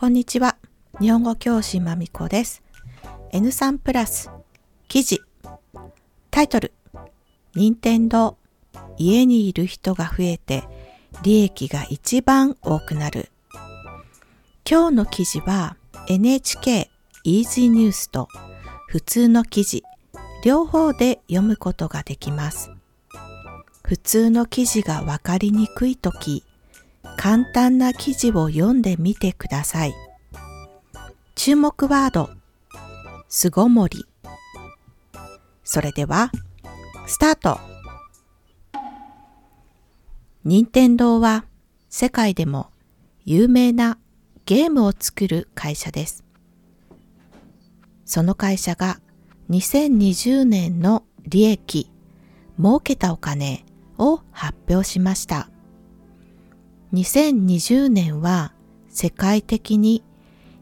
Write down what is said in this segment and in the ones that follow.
こんにちは。日本語教師まみこです。N3 プラス記事タイトル任天堂家にいる人が増えて利益が一番多くなる。今日の記事は NHK イージーニュースと普通の記事両方で読むことができます。普通の記事がわかりにくいとき、簡単な記事を読んでみてください。注目ワード、巣ごもり。それでは、スタート。任天堂は世界でも有名なゲームを作る会社です。その会社が2020年の利益、儲けたお金を発表しました。2020年は世界的に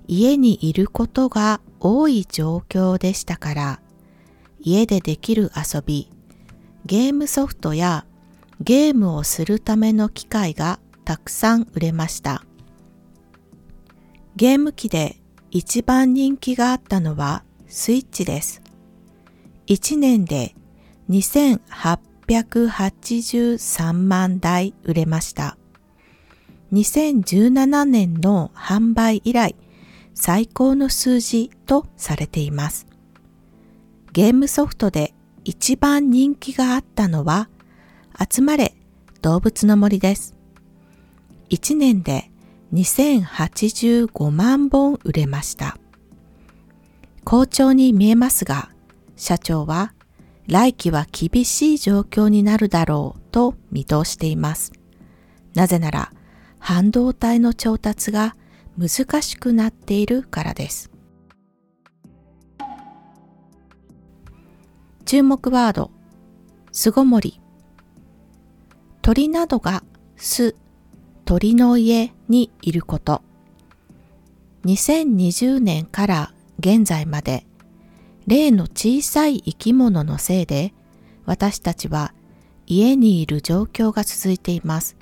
家にいることが多い状況でしたから、家でできる遊び、ゲームソフトやゲームをするための機械がたくさん売れました。ゲーム機で一番人気があったのはスイッチです。1年で2883万台売れました。2017年の販売以来、最高の数字とされています。ゲームソフトで一番人気があったのは、集まれ動物の森です。1年で2085万本売れました。好調に見えますが、社長は、来期は厳しい状況になるだろうと見通しています。なぜなら、半導体の調達が難しくなっているからです。注目ワード、巣ごもり。鳥などが巣、鳥の家にいること。2020年から現在まで、例の小さい生き物のせいで、私たちは家にいる状況が続いています。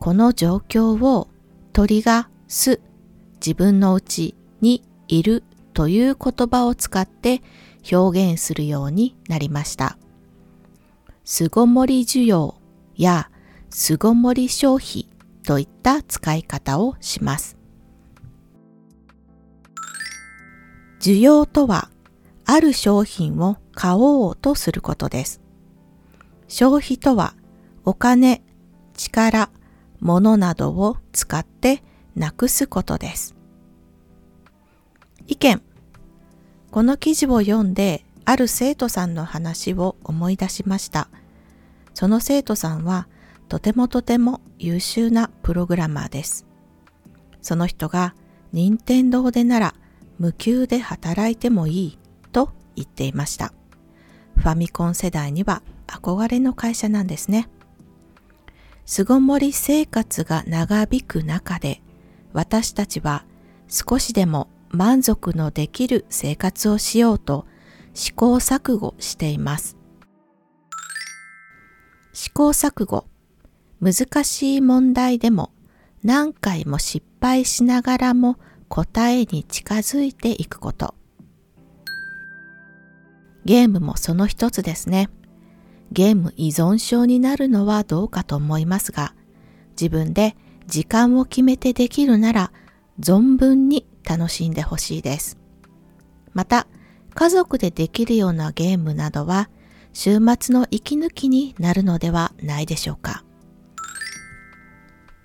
この状況を鳥が巣、自分のうちにいるという言葉を使って表現するようになりました。巣ごもり需要や巣ごもり消費といった使い方をします。需要とは、ある商品を買おうとすることです。消費とは、お金、力、物などを使ってなくすことです。意見。この記事を読んである生徒さんの話を思い出しました。その生徒さんはとても優秀なプログラマーです。その人が任天堂でなら無給で働いてもいいと言っていました。ファミコン世代には憧れの会社なんですね。巣ごもり生活が長引く中で、私たちは少しでも満足のできる生活をしようと試行錯誤しています。試行錯誤、難しい問題でも何回も失敗しながらも答えに近づいていくこと。ゲームもその一つですね。ゲーム依存症になるのはどうかと思いますが、自分で時間を決めてできるなら存分に楽しんでほしいです。また、家族でできるようなゲームなどは週末の息抜きになるのではないでしょうか。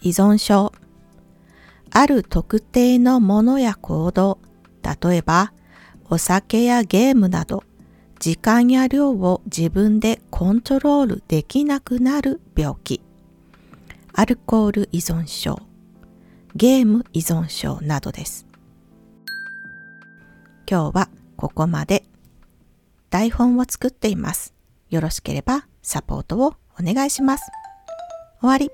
依存症。ある特定のものや行動、例えばお酒やゲームなど、時間や量を自分でコントロールできなくなる病気、アルコール依存症、ゲーム依存症などです。今日はここまで。台本を作っています。よろしければサポートをお願いします。終わり。